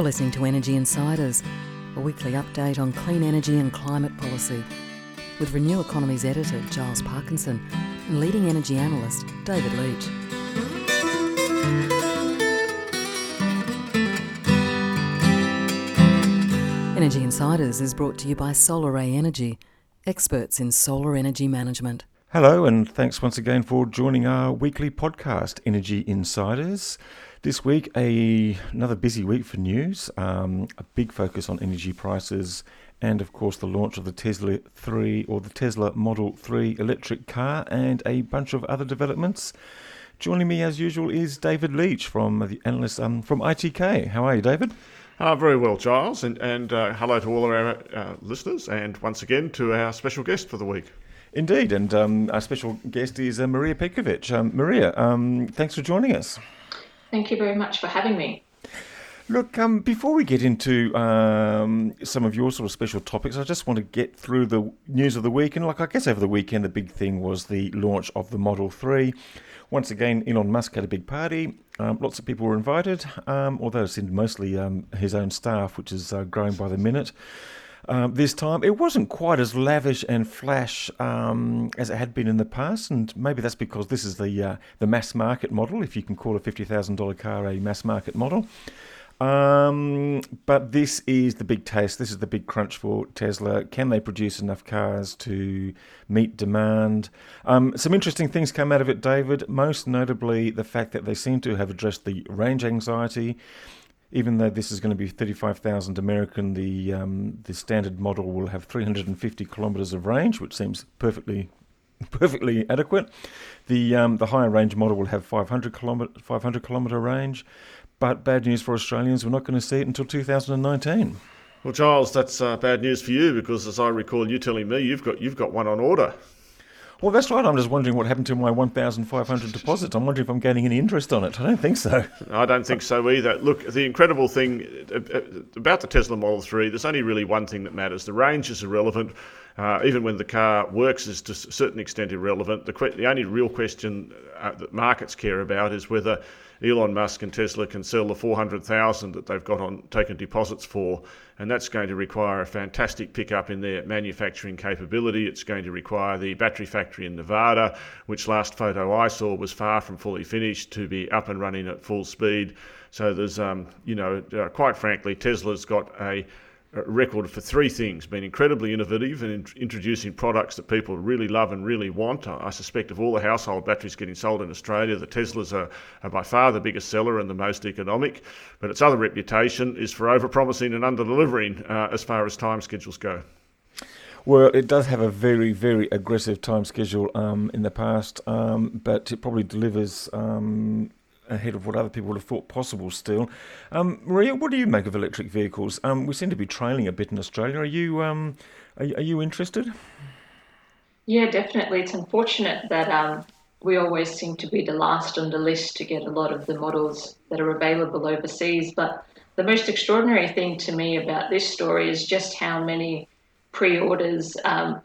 You're listening to Energy Insiders, a weekly update on clean energy and climate policy, with Renew Economies editor Giles Parkinson and leading energy analyst David Leitch. Energy Insiders is brought to you by Solaray Energy, experts in solar energy management. Hello, and thanks once again for joining our weekly podcast, Energy Insiders. This week, another busy week for news, a big focus on energy prices, and of course the launch of the Tesla Model 3 electric car, and a bunch of other developments. Joining me as usual is David Leitch from the analyst from ITK. How are you, David? Very well, Giles, and hello to all our listeners, and once again to our special guest for the week. Indeed, and our special guest is Maria Petkovic. Maria, thanks for joining us. Thank you very much for having me. Look, before we get into some of your sort of special topics, I just want to get through the news of the week. And I guess over the weekend, the big thing was the launch of the Model 3. Once again, Elon Musk had a big party. Lots of people were invited, although it's mostly his own staff, which is growing by the minute. This time, it wasn't quite as lavish and flash as it had been in the past, and maybe that's because this is the mass market model, if you can call a $50,000 car a mass market model. But this is the big taste. This is the big crunch for Tesla. Can they produce enough cars to meet demand? Some interesting things come out of it, David. Most notably, the fact that they seem to have addressed the range anxiety. Even though this is going to be 35,000 American, the standard model will have 350 kilometres of range, which seems perfectly adequate. The higher range model will have 500 kilometre range, but bad news for Australians, we're not going to see it until 2019. Well, Giles, that's bad news for you because, as I recall, you telling me you've got one on order. Well, that's right. I'm just wondering what happened to my 1,500 deposits. I'm wondering if I'm gaining any interest on it. I don't think so. I don't think so either. Look, the incredible thing about the Tesla Model 3, there's only really one thing that matters. The range is irrelevant. Even when the car works is to a certain extent irrelevant. The only real question that markets care about is whether Elon Musk and Tesla can sell the 400,000 that they've got on taken deposits for, and that's going to require a fantastic pickup in their manufacturing capability. It's going to require the battery factory in Nevada, which last photo I saw was far from fully finished, to be up and running at full speed. So there's, quite frankly, Tesla's got a record for three things: been incredibly innovative and introducing products that people really love and really want. I suspect of all the household batteries getting sold in Australia, the Teslas are by far the biggest seller and the most economic, but its other reputation is for over-promising and under-delivering as far as time schedules go. Well, it does have a very, very aggressive time schedule in the past, but it probably delivers ahead of what other people would have thought possible still. Maria, what do you make of electric vehicles? We seem to be trailing a bit in Australia. Are you interested? Yeah, definitely. It's unfortunate that we always seem to be the last on the list to get a lot of the models that are available overseas. But the most extraordinary thing to me about this story is just how many pre-orders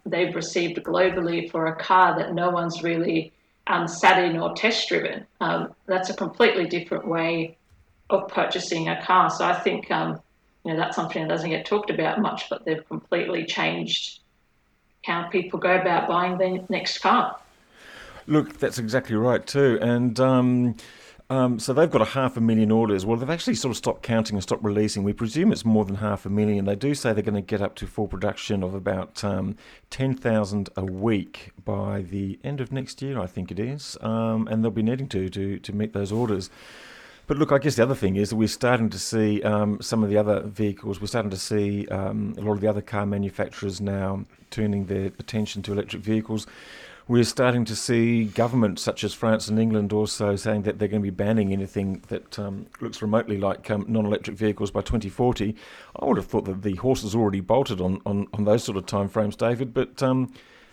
they've received globally for a car that no one's really sat in or test driven. That's a completely different way of purchasing a car. So I think that's something that doesn't get talked about much, but they've completely changed how people go about buying their next car. Look, that's exactly right too. And so they've got 500,000 orders. Well, they've actually sort of stopped counting and stopped releasing. We presume it's more than 500,000. They do say they're going to get up to full production of about 10,000 a week by the end of next year, I think it is. And they'll be needing to meet those orders. But look, I guess the other thing is that we're starting to see some of the other vehicles. We're starting to see a lot of the other car manufacturers now turning their attention to electric vehicles. We're starting to see governments such as France and England also saying that they're going to be banning anything that looks remotely like non-electric vehicles by 2040. I would have thought that the horse has already bolted on those sort of timeframes, David. But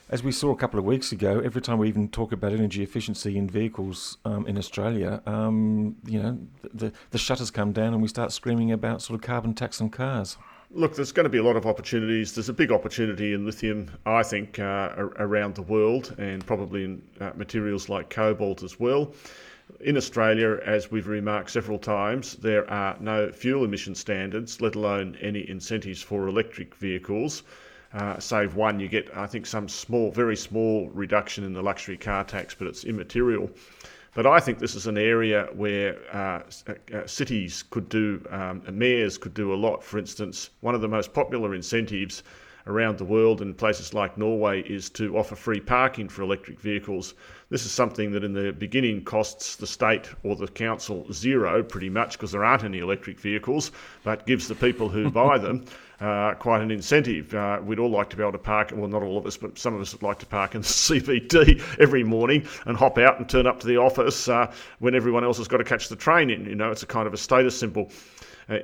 as we saw a couple of weeks ago, every time we even talk about energy efficiency in vehicles in Australia, the shutters come down and we start screaming about sort of carbon tax on cars. Look, there's going to be a lot of opportunities. There's a big opportunity in lithium, I think, around the world, and probably in materials like cobalt as well. in Australia, as we've remarked several times, there are no fuel emission standards, let alone any incentives for electric vehicles. Save one, you get, I think, some small, very small reduction in the luxury car tax, but it's immaterial. But I think this is an area where cities could do, mayors could do a lot. For instance, one of the most popular incentives around the world in places like Norway is to offer free parking for electric vehicles. This is something that in the beginning costs the state or the council zero, pretty much, because there aren't any electric vehicles, but gives the people who buy them quite an incentive. We'd all like to be able to park, well, not all of us, but some of us would like to park in the CBD every morning and hop out and turn up to the office when everyone else has got to catch the train in. You know, it's a kind of a status symbol.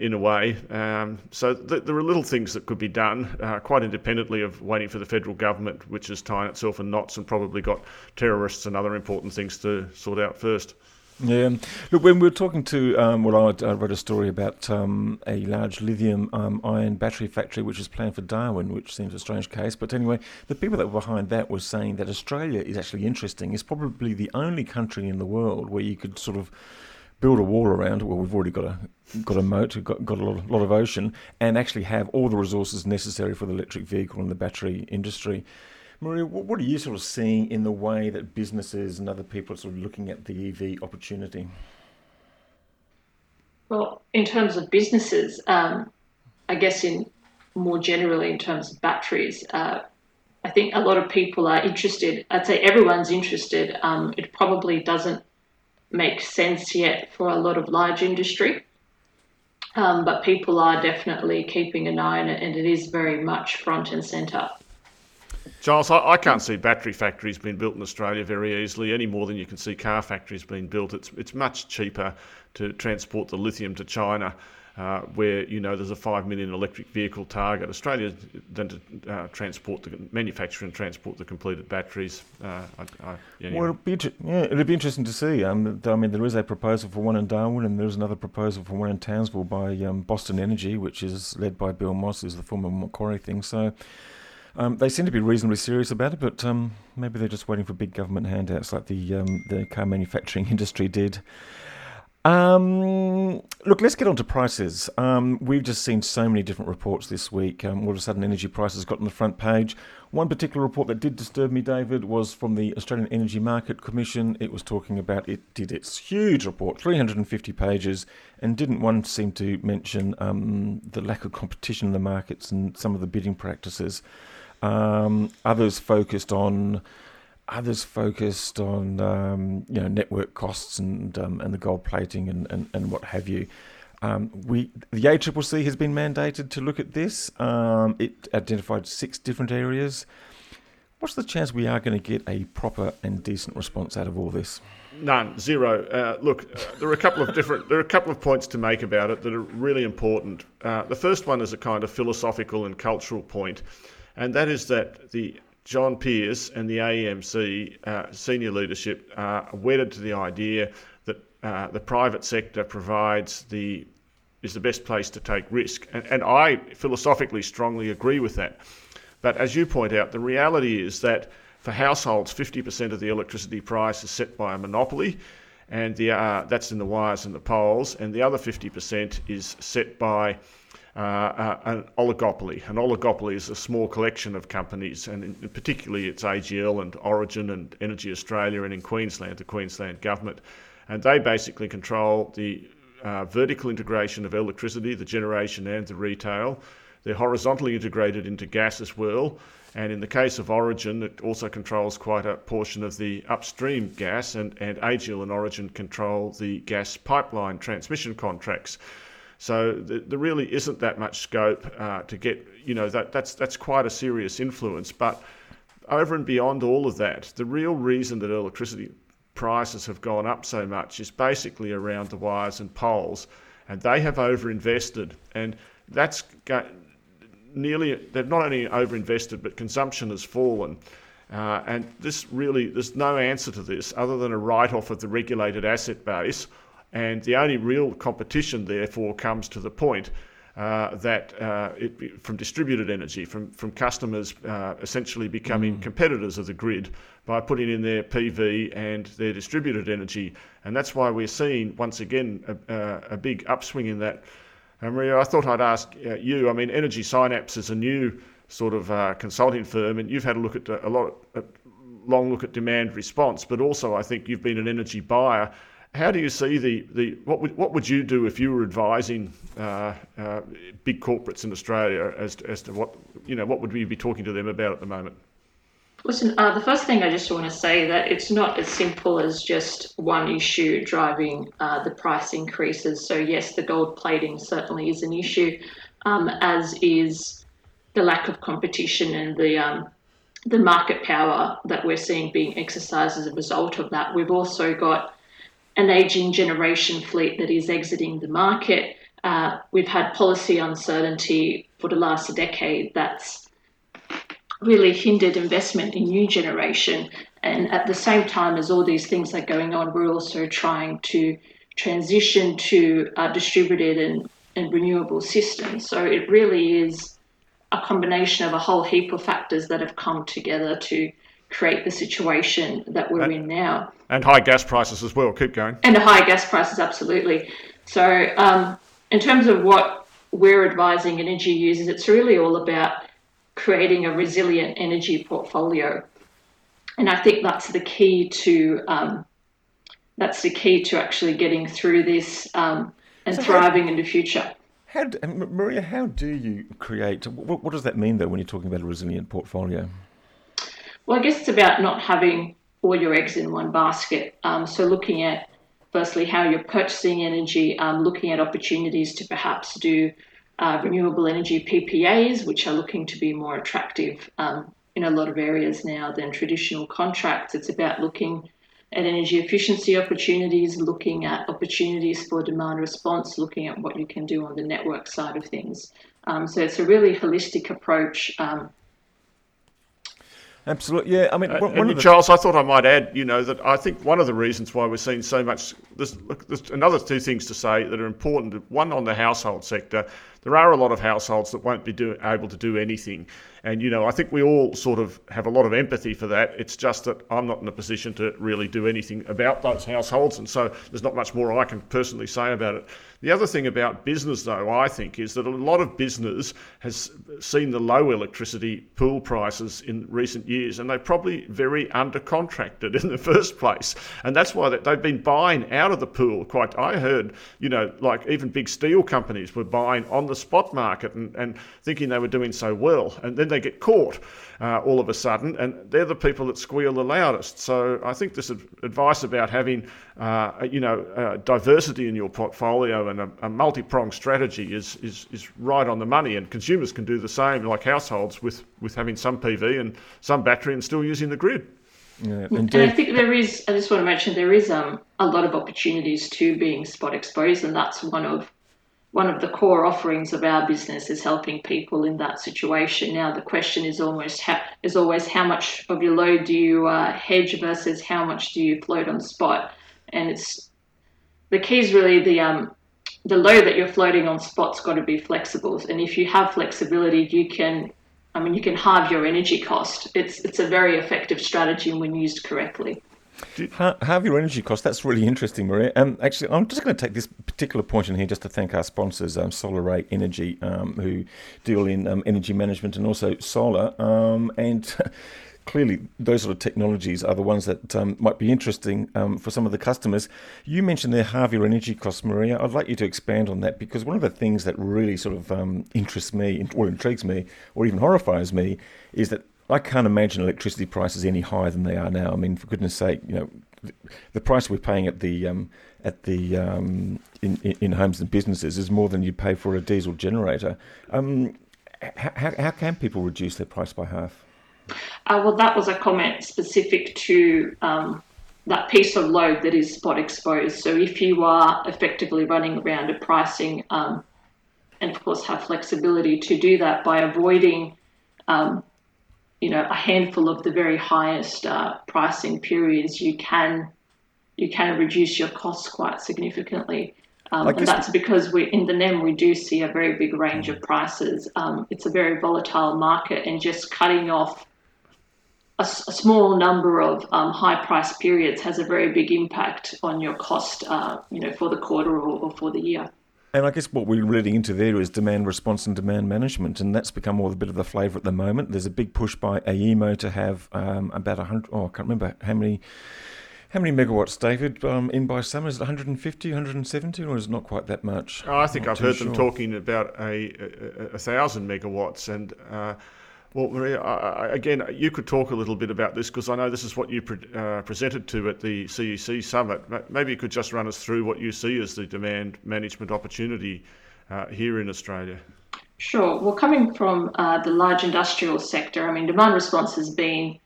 In a way. So there are little things that could be done quite independently of waiting for the federal government, which is tying itself in knots and probably got terrorists and other important things to sort out first. Yeah. Look, when we were talking to, I wrote a story about a large lithium ion battery factory which is planned for Darwin, which seems a strange case. But anyway, the people that were behind that were saying that Australia is actually interesting. It's probably the only country in the world where you could sort of build a wall around. Well, we've already got a moat, we've got a lot of ocean, and actually have all the resources necessary for the electric vehicle and the battery industry. Maria, what are you sort of seeing in the way that businesses and other people are sort of looking at the EV opportunity? Well, in terms of businesses, I guess more generally in terms of batteries, I think a lot of people are interested. I'd say everyone's interested. It probably doesn't make sense yet for a lot of large industry, but people are definitely keeping an eye on it, and it is very much front and centre. Giles, I can't see battery factories being built in Australia very easily any more than you can see car factories being built. It's much cheaper to transport the lithium to China, where, you know, there's a 5 million electric vehicle target. Australia, than to manufacture and transport the completed batteries. Anyway. Well, it'd be interesting to see. There is a proposal for one in Darwin, and there is another proposal for one in Townsville by Boston Energy, which is led by Bill Moss, who's the former Macquarie thing. So they seem to be reasonably serious about it, but maybe they're just waiting for big government handouts like the car manufacturing industry did. Look, let's get on to prices. We've just seen so many different reports this week. All of a sudden, energy prices got on the front page. One particular report that did disturb me, David, was from the Australian Energy Market Commission. It was talking about, it did its huge report, 350 pages, and didn't one seem to mention the lack of competition in the markets and some of the bidding practices. Others focused on network costs and the gold plating and what have you. The ACCC has been mandated to look at this. It identified 6 different areas. What's the chance we are going to get a proper and decent response out of all this? None, zero. There are a couple of points to make about it that are really important. The first one is a kind of philosophical and cultural point, and that is that the John Pearce and the AEMC senior leadership are wedded to the idea that the private sector is the best place to take risk. And I philosophically strongly agree with that. But as you point out, the reality is that for households, 50% of the electricity price is set by a monopoly, and that's in the wires and the poles, and the other 50% is set by an oligopoly. An oligopoly is a small collection of companies, and particularly it's AGL and Origin and Energy Australia, and in Queensland, the Queensland government. And they basically control the vertical integration of electricity, the generation and the retail. They're horizontally integrated into gas as well. And in the case of Origin, it also controls quite a portion of the upstream gas, and AGL and Origin control the gas pipeline transmission contracts. So there really isn't that much scope to get, that's quite a serious influence. But over and beyond all of that, the real reason that electricity prices have gone up so much is basically around the wires and poles, and they have overinvested. And they've not only overinvested, but consumption has fallen. And there's no answer to this other than a write-off of the regulated asset base. And the only real competition, therefore, comes to the point from distributed energy, from customers essentially becoming competitors of the grid by putting in their PV and their distributed energy. And that's why we're seeing, once again, a big upswing in that. And Maria, I thought I'd ask you, I mean, Energy Synapse is a new sort of consulting firm, and you've had a look at a long look at demand response, but also I think you've been an energy buyer. How do you see what would you do if you were advising big corporates in Australia as to what would we be talking to them about at the moment? Listen, the first thing I just want to say that it's not as simple as just one issue driving the price increases. So yes, the gold plating certainly is an issue, as is the lack of competition and the market power that we're seeing being exercised as a result of that. We've also got an aging generation fleet that is exiting the market. We've had policy uncertainty for the last decade that's really hindered investment in new generation. And at the same time as all these things are going on, we're also trying to transition to distributed and renewable systems. So it really is a combination of a whole heap of factors that have come together to create the situation that we're in now. And high gas prices as well, keep going. And high gas prices, absolutely. So in terms of what we're advising energy users, it's really all about creating a resilient energy portfolio. And I think that's the key to actually getting through this and thriving in the future. Maria, how do you create? What does that mean, though, when you're talking about a resilient portfolio? Well, I guess it's about not having all your eggs in one basket. So looking at, firstly, how you're purchasing energy, looking at opportunities to perhaps do renewable energy PPAs, which are looking to be more attractive in a lot of areas now than traditional contracts. It's about looking at energy efficiency opportunities, looking at opportunities for demand response, looking at what you can do on the network side of things. So it's a really holistic approach. Absolutely, yeah. I mean, Giles, I thought I might add, that I think one of the reasons why we're seeing so much, there's another two things to say that are important. One, on the household sector, there are a lot of households that won't be able to do anything. And, I think we all sort of have a lot of empathy for that. It's just that I'm not in a position to really do anything about those households. And so there's not much more I can personally say about it. The other thing about business, though, I think, is that a lot of business has seen the low electricity pool prices in recent years, and they're probably very undercontracted in the first place. And that's why they've been buying out of the pool quite. I heard, like even big steel companies were buying on the spot market and thinking they were doing so well. And then they get caught all of a sudden, and they're the people that squeal the loudest. So I think this advice about having, diversity in your portfolio and a multi-pronged strategy is right on the money, and consumers can do the same, like households, with having some PV and some battery and still using the grid. Yeah, and I think I just want to mention there is a lot of opportunities to being spot exposed, and that's one of the core offerings of our business is helping people in that situation. Now the question is always how much of your load do you hedge versus how much do you float on spot, and it's the key is really the load that you're floating on spot's got to be flexible. And if you have flexibility, you can halve your energy cost. It's a very effective strategy when used correctly. Halve your energy costs. That's really interesting, Maria. Actually, I'm just going to take this particular point in here just to thank our sponsors, Solaray Energy, who deal in energy management and also solar. And clearly, those sort of technologies are the ones that might be interesting for some of the customers. You mentioned there, halve your energy costs, Maria. I'd like you to expand on that, because one of the things that really sort of interests me or intrigues me or even horrifies me is that I can't imagine electricity prices any higher than they are now. I mean, for goodness sake, the price we're paying at the in homes and businesses is more than you pay for a diesel generator. How can people reduce their price by half? Well, that was a comment specific to that piece of load that is spot exposed. So if you are effectively running around a pricing, and of course have flexibility to do that by avoiding a handful of the very highest pricing periods, you can reduce your costs quite significantly. And that's because we in the NEM, we do see a very big range of prices. It's a very volatile market, and just cutting off a small number of high price periods has a very big impact on your cost, for the quarter or for the year. And I guess what we're leading into there is demand response and demand management, and that's become all a bit of the flavour at the moment. There's a big push by AEMO to have about 100, I can't remember how many megawatts, David, in by summer. Is it 150, 170, or is it not quite that much? Oh, I think I've heard them talking about a 1,000 megawatts. And, well, Maria, again, you could talk a little bit about this, because I know this is what you presented to at the CEC Summit. Maybe you could just run us through what you see as the demand management opportunity here in Australia. Sure. Well, coming from the large industrial sector, I mean, demand response has been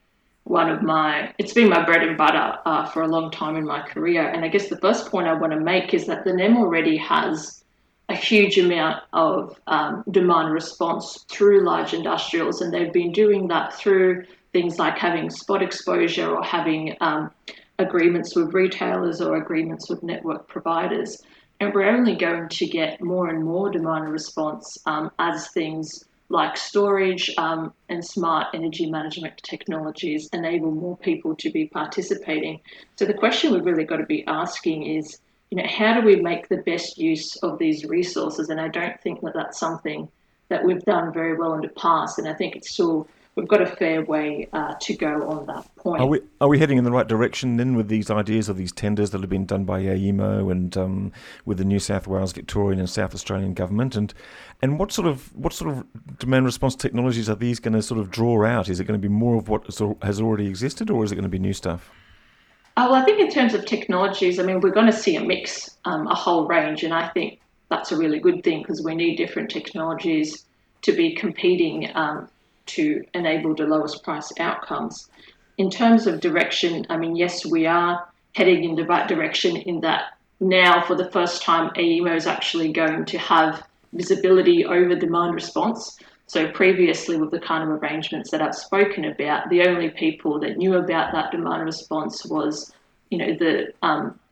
it's been my bread and butter for a long time in my career. And I guess the first point I want to make is that the NEM already has a huge amount of demand response through large industrials, and they've been doing that through things like having spot exposure or having agreements with retailers or agreements with network providers. And we're only going to get more and more demand response as things like storage and smart energy management technologies enable more people to be participating. So the question we've really got to be asking is, how do we make the best use of these resources? And I don't think that that's something that we've done very well in the past. And I think it's still, we've got a fair way to go on that point. Are we heading in the right direction then with these ideas of these tenders that have been done by AEMO and with the New South Wales, Victorian and South Australian government? And what sort of demand response technologies are these going to sort of draw out? Is it going to be more of what has already existed, or is it going to be new stuff? Well, I think in terms of technologies, I mean, we're going to see a mix, a whole range, and I think that's a really good thing, because we need different technologies to be competing to enable the lowest price outcomes. In terms of direction, I mean, yes, we are heading in the right direction in that now, for the first time, AEMO is actually going to have visibility over demand response. So previously, with the kind of arrangements that I've spoken about, the only people that knew about that demand response was, the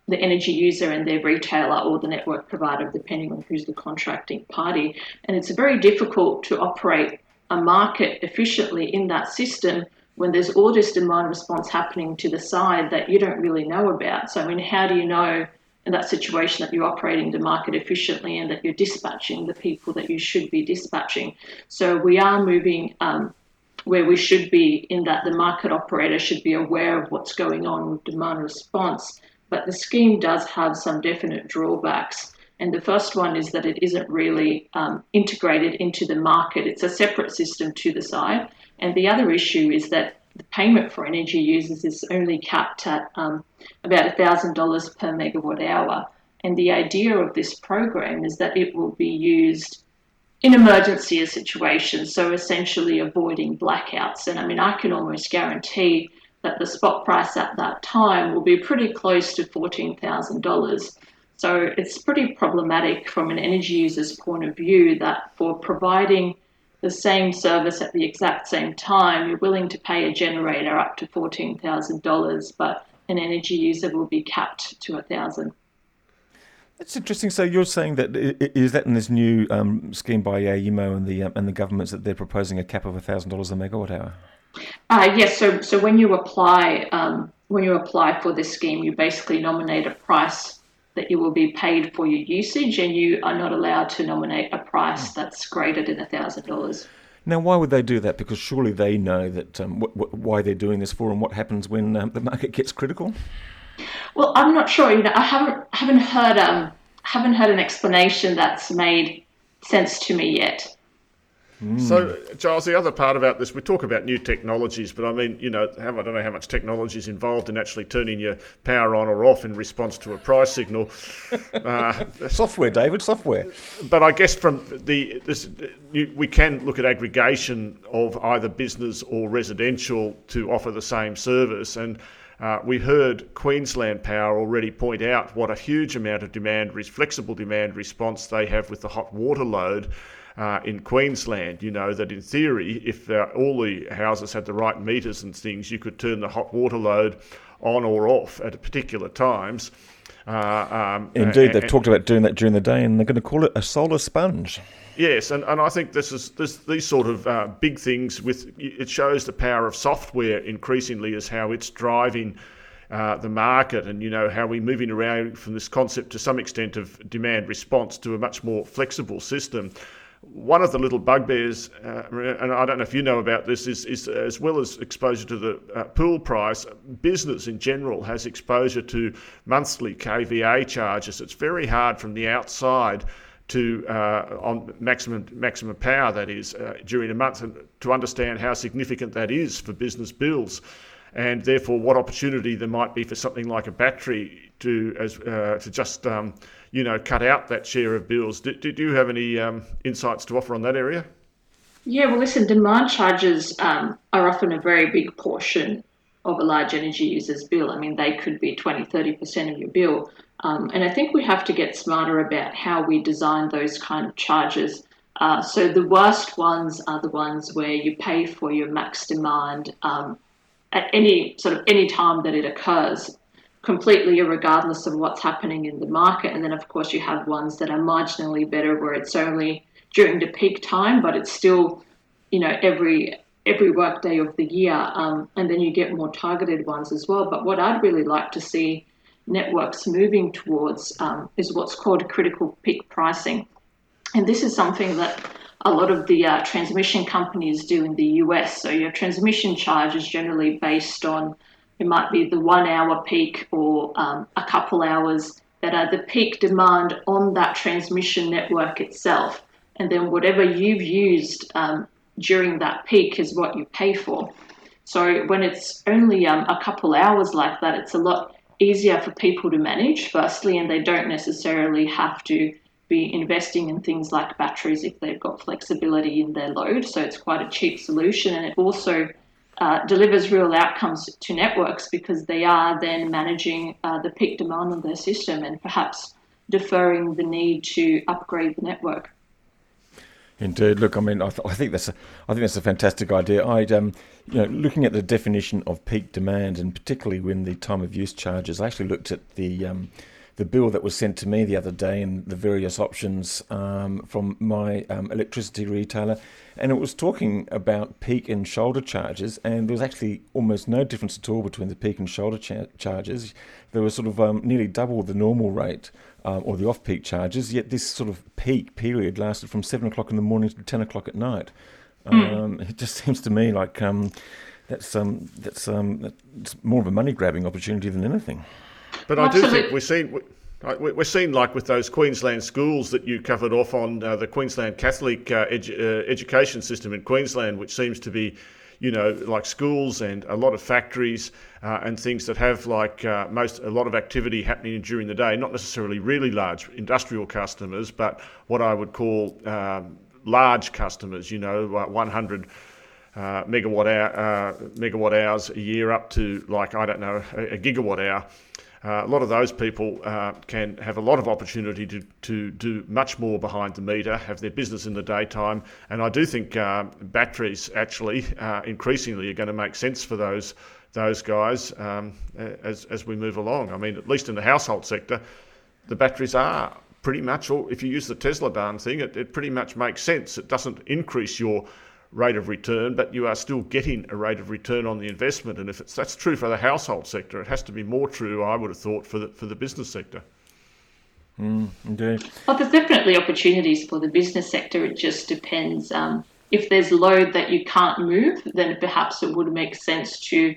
energy user and their retailer or the network provider, depending on who's the contracting party. And it's very difficult to operate a market efficiently in that system when there's all this demand response happening to the side that you don't really know about. So, I mean, how do you know in that situation that you're operating the market efficiently and that you're dispatching the people that you should be dispatching? So we are moving where we should be, in that the market operator should be aware of what's going on with demand response. But the scheme does have some definite drawbacks. And the first one is that it isn't really integrated into the market. It's a separate system to the side. And the other issue is that the payment for energy users is only capped at about $1,000 per megawatt hour. And the idea of this program is that it will be used in emergency situations, so essentially avoiding blackouts. And I mean, I can almost guarantee that the spot price at that time will be pretty close to $14,000. So it's pretty problematic from an energy user's point of view that for providing the same service at the exact same time, you're willing to pay a generator up to $14,000, but an energy user will be capped to $1,000. That's interesting. So you're saying that, is that in this new scheme by AEMO and the governments, that they're proposing a cap of $1,000 a megawatt hour? Yes. So when you apply for this scheme, you basically nominate a price that you will be paid for your usage, and you are not allowed to nominate a price that's greater than $1,000. Now, why would they do that? Because surely they know that why they're doing this for, and what happens when the market gets critical. Well, I'm not sure. I haven't heard an explanation that's made sense to me yet. So, Giles, the other part about this, we talk about new technologies, but I mean, I don't know how much technology is involved in actually turning your power on or off in response to a price signal. Software, David, software. But I guess we can look at aggregation of either business or residential to offer the same service. And we heard Queensland Power already point out what a huge amount of flexible demand response they have with the hot water load. In Queensland, that in theory, if all the houses had the right meters and things, you could turn the hot water load on or off at particular times. Indeed, they've talked about doing that during the day, and they're going to call it a solar sponge. Yes, and I think these sort of big things, it shows the power of software increasingly as how it's driving the market, and you know how we're moving around from this concept to some extent of demand response to a much more flexible system. One of the little bugbears, and I don't know if you know about this, is as well as exposure to the pool price, business in general has exposure to monthly KVA charges. It's very hard from the outside to on maximum power, that is, during a month, and to understand how significant that is for business bills, and therefore what opportunity there might be for something like a battery to cut out that share of bills. Do you have any insights to offer on that area? Yeah, well, listen, demand charges are often a very big portion of a large energy user's bill. I mean, they could be 20, 30% of your bill. And I think we have to get smarter about how we design those kind of charges. So the worst ones are the ones where you pay for your max demand at any time that it occurs, completely irregardless of what's happening in the market. And then, of course, you have ones that are marginally better where it's only during the peak time, but it's still, every workday of the year. And then you get more targeted ones as well. But what I'd really like to see networks moving towards is what's called critical peak pricing. And this is something that a lot of the transmission companies do in the US. So your transmission charge is generally based on, it might be the 1 hour peak or a couple hours that are the peak demand on that transmission network itself. And then whatever you've used during that peak is what you pay for. So when it's only a couple hours like that, it's a lot easier for people to manage, firstly, and they don't necessarily have to be investing in things like batteries if they've got flexibility in their load. So it's quite a cheap solution, and it also delivers real outcomes to networks because they are then managing the peak demand on their system and perhaps deferring the need to upgrade the network. Indeed. Look, I mean, I think that's a fantastic idea. Looking at the definition of peak demand, and particularly when the time of use charges, I actually looked at the bill that was sent to me the other day and the various options from my electricity retailer, and it was talking about peak and shoulder charges, and there was actually almost no difference at all between the peak and shoulder charges. There was sort of nearly double the normal rate or the off-peak charges, yet this sort of peak period lasted from 7 o'clock in the morning to 10 o'clock at night. It just seems to me like that's more of a money-grabbing opportunity than anything. But absolutely. I do think we're seeing like with those Queensland schools that you covered off on, the Queensland Catholic education system in Queensland, which seems to be, like schools and a lot of factories and things that have a lot of activity happening during the day, not necessarily really large industrial customers, but what I would call large customers, 100 megawatt hours a year up to a gigawatt hour. A lot of those people can have a lot of opportunity to do much more behind the meter, have their business in the daytime, and I do think batteries actually increasingly are going to make sense for those guys as we move along. I mean, at least in the household sector, the batteries are pretty much, or if you use the Tesla darn thing, it pretty much makes sense. It doesn't increase your rate of return, but you are still getting a rate of return on the investment. And if that's true for the household sector, it has to be more true, I would have thought, for the business sector. Indeed. Well, there's definitely opportunities for the business sector. It just depends. If there's load that you can't move, then perhaps it would make sense to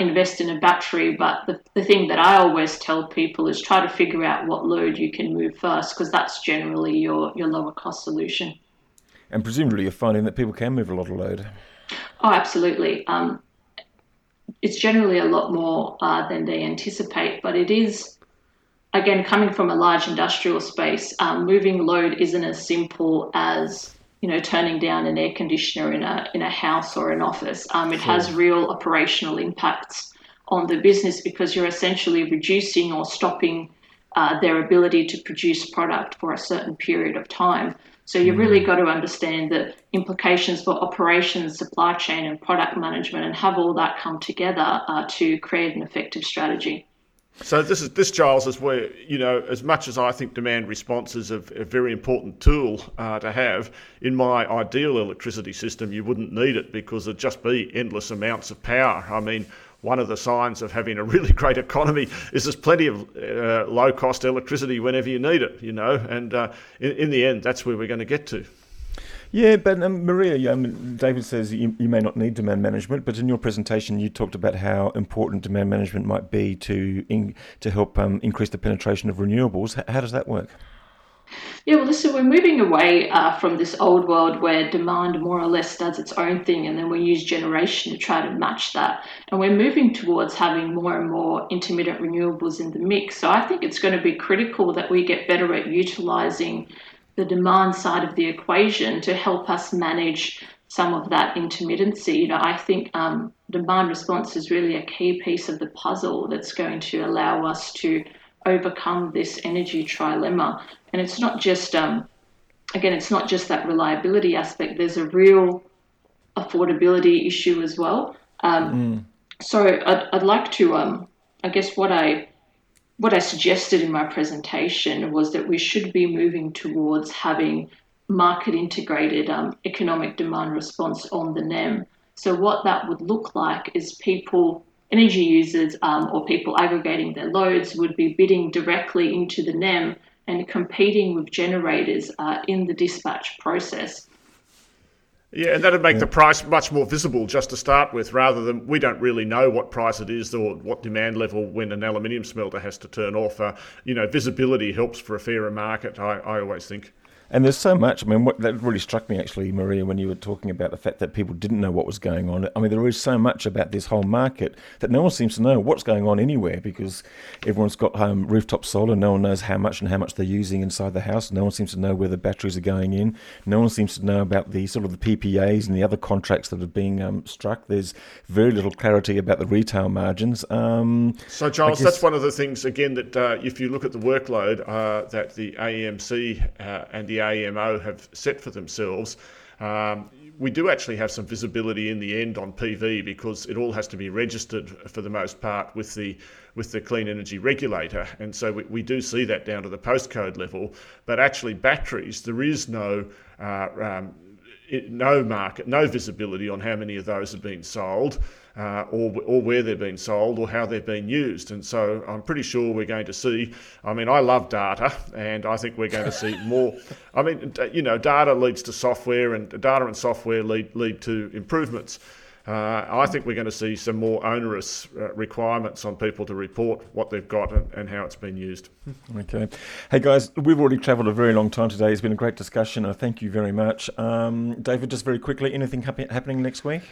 invest in a battery. But the thing that I always tell people is try to figure out what load you can move first, because that's generally your lower cost solution. And presumably you're finding that people can move a lot of load. Oh, absolutely. It's generally a lot more than they anticipate, but it is, again, coming from a large industrial space, moving load isn't as simple as, turning down an air conditioner in a house or an office. It has real operational impacts on the business because you're essentially reducing or stopping their ability to produce product for a certain period of time. So you've really got to understand the implications for operations, supply chain and product management, and have all that come together to create an effective strategy. So this, Giles, is where, you know, as much as I think demand response is a very important tool to have, in my ideal electricity system, you wouldn't need it because there'd just be endless amounts of power. I mean, one of the signs of having a really great economy is there's plenty of low-cost electricity whenever you need it, you know, and in the end, that's where we're going to get to. Yeah, but Maria, David says you may not need demand management, but in your presentation you talked about how important demand management might be to help increase the penetration of renewables. How does that work? Yeah, well, listen, we're moving away from this old world where demand more or less does its own thing, and then we use generation to try to match that. And we're moving towards having more and more intermittent renewables in the mix. So I think it's going to be critical that we get better at utilising the demand side of the equation to help us manage some of that intermittency. You know, I think demand response is really a key piece of the puzzle that's going to allow us to overcome this energy trilemma. And it's not just, it's not just that reliability aspect. There's a real affordability issue as well. So I'd like to, what I suggested in my presentation was that we should be moving towards having market integrated economic demand response on the NEM. So what that would look like is people, energy users or people aggregating their loads would be bidding directly into the NEM and competing with generators in the dispatch process. Yeah, and that would make the price much more visible just to start with, rather than we don't really know what price it is or what demand level when an aluminium smelter has to turn off. Visibility helps for a fairer market, I always think. And there's so much. I mean, that really struck me, actually, Maria, when you were talking about the fact that people didn't know what was going on. I mean, there is so much about this whole market that no one seems to know what's going on anywhere, because everyone's got rooftop solar. No one knows how much and how much they're using inside the house. No one seems to know where the batteries are going in. No one seems to know about the sort of the PPAs and the other contracts that are being struck. There's very little clarity about the retail margins. So, Giles, that's one of the things, again, that if you look at the workload that the AEMC and the AEMO have set for themselves, we do actually have some visibility in the end on PV, because it all has to be registered for the most part with the Clean Energy Regulator, and so we do see that down to the postcode level. But actually, batteries, there is no market, no visibility on how many of those have been sold, or where they've been sold, or how they've been used. And so I'm pretty sure we're going to see, I mean, I love data, and I think we're going to see more. I mean, data leads to software, and data and software lead to improvements. I think we're going to see some more onerous requirements on people to report what they've got and how it's been used. Okay. Hey, guys, we've already travelled a very long time today. It's been a great discussion. I thank you very much. David, just very quickly, anything happening next week?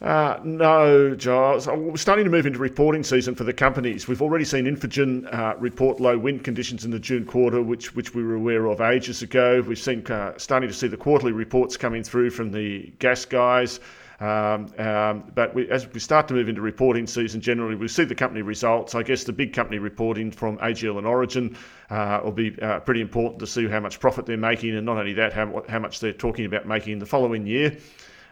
No, Giles. We're starting to move into reporting season for the companies. We've already seen Infigen report low wind conditions in the June quarter, which we were aware of ages ago. We've seen starting to see the quarterly reports coming through from the gas guys. But as we start to move into reporting season, generally we see the company results. I guess the big company reporting from AGL and Origin will be pretty important to see how much profit they're making, and not only that, how much they're talking about making the following year.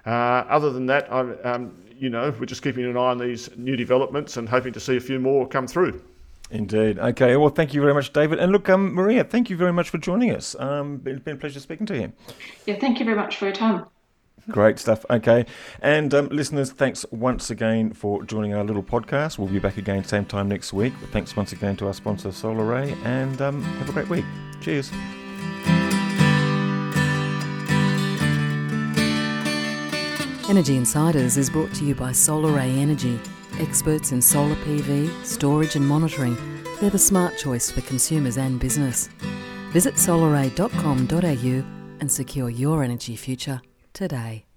Other than that, we're just keeping an eye on these new developments and hoping to see a few more come through. Indeed. Okay. Well, thank you very much, David. And look, Maria, thank you very much for joining us. It's been a pleasure speaking to you. Yeah, thank you very much for your time. Great stuff. Okay. And listeners, thanks once again for joining our little podcast. We'll be back again same time next week. But thanks once again to our sponsor, Solaray, and have a great week. Cheers. Energy Insiders is brought to you by Solaray Energy, experts in solar PV, storage and monitoring. They're the smart choice for consumers and business. Visit solaray.com.au and secure your energy future today.